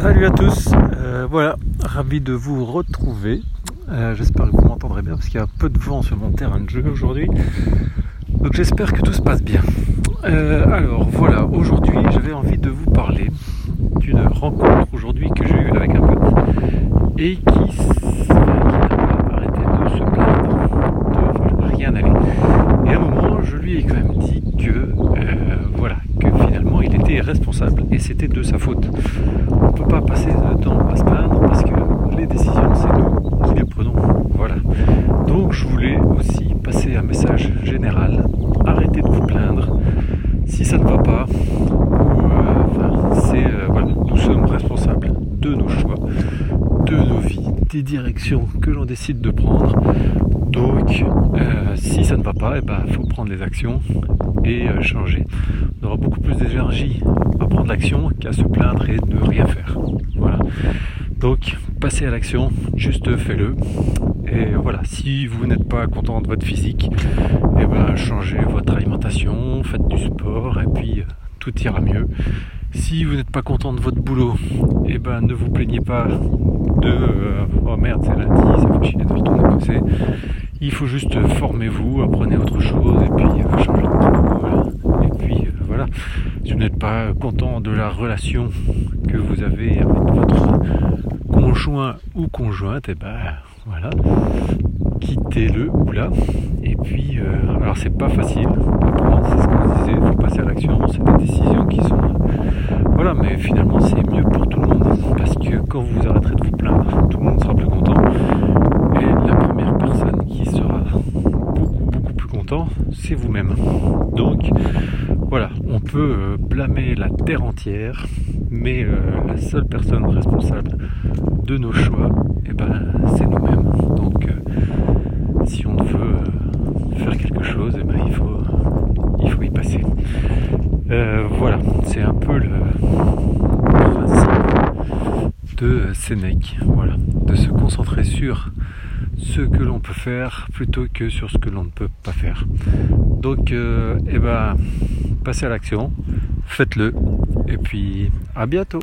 Salut à tous, voilà, ravi de vous retrouver. J'espère que vous m'entendrez bien parce qu'il y a peu de vent sur mon terrain de jeu aujourd'hui. Donc j'espère que tout se passe bien. Alors voilà, aujourd'hui j'avais envie de vous parler d'une rencontre aujourd'hui que j'ai eue avec un pote et qui n'a pas arrêté de se plaindre, de rien aller. Et à un moment je lui ai quand même dit que voilà, que finalement il était responsable et c'était de sa faute. On ne peut pas passer de temps à se plaindre parce que les décisions c'est nous qui les prenons. Voilà. Donc je voulais aussi passer un message général. Arrêtez de vous plaindre. Si ça ne va pas, voilà, nous sommes responsables de nos choix, de nos vies, des directions que l'on décide de prendre. Donc, si ça ne va pas, il faut prendre les actions et changer. On aura beaucoup plus d'énergie à prendre l'action qu'à se plaindre et ne rien faire. Voilà. Donc, passez à l'action, juste fais-le. Et voilà, si vous n'êtes pas content de votre physique, changez votre alimentation, faites du sport et puis tout ira mieux. Si vous n'êtes pas content de votre boulot, ne vous plaignez pas de oh merde, c'est lundi, ça fait chier de retourner bosser. Il faut juste formez-vous, apprenez autre chose et puis changez de boulot. Et puis voilà, si vous n'êtes pas content de la relation que vous avez avec votre conjoint ou conjointe, voilà, quittez-le ou là. Et puis, alors c'est pas facile à prendre, c'est ce qu'on disait, il faut passer à l'action, c'est des décisions qui sont... Voilà, mais finalement c'est mieux pour tout le monde, parce que quand vous arrêterez de vous plaindre, tout le monde sera plus content, et la première personne qui sera beaucoup plus content, c'est vous-même. Donc, voilà, on peut blâmer la terre entière, mais la seule personne responsable de nos choix, c'est nous-mêmes. Donc, si on veut faire quelque chose, il faut y passer. Voilà, c'est un peu le principe de Sénèque, voilà, de se concentrer sur ce que l'on peut faire plutôt que sur ce que l'on ne peut pas faire. Donc, passez à l'action, faites-le, et puis à bientôt.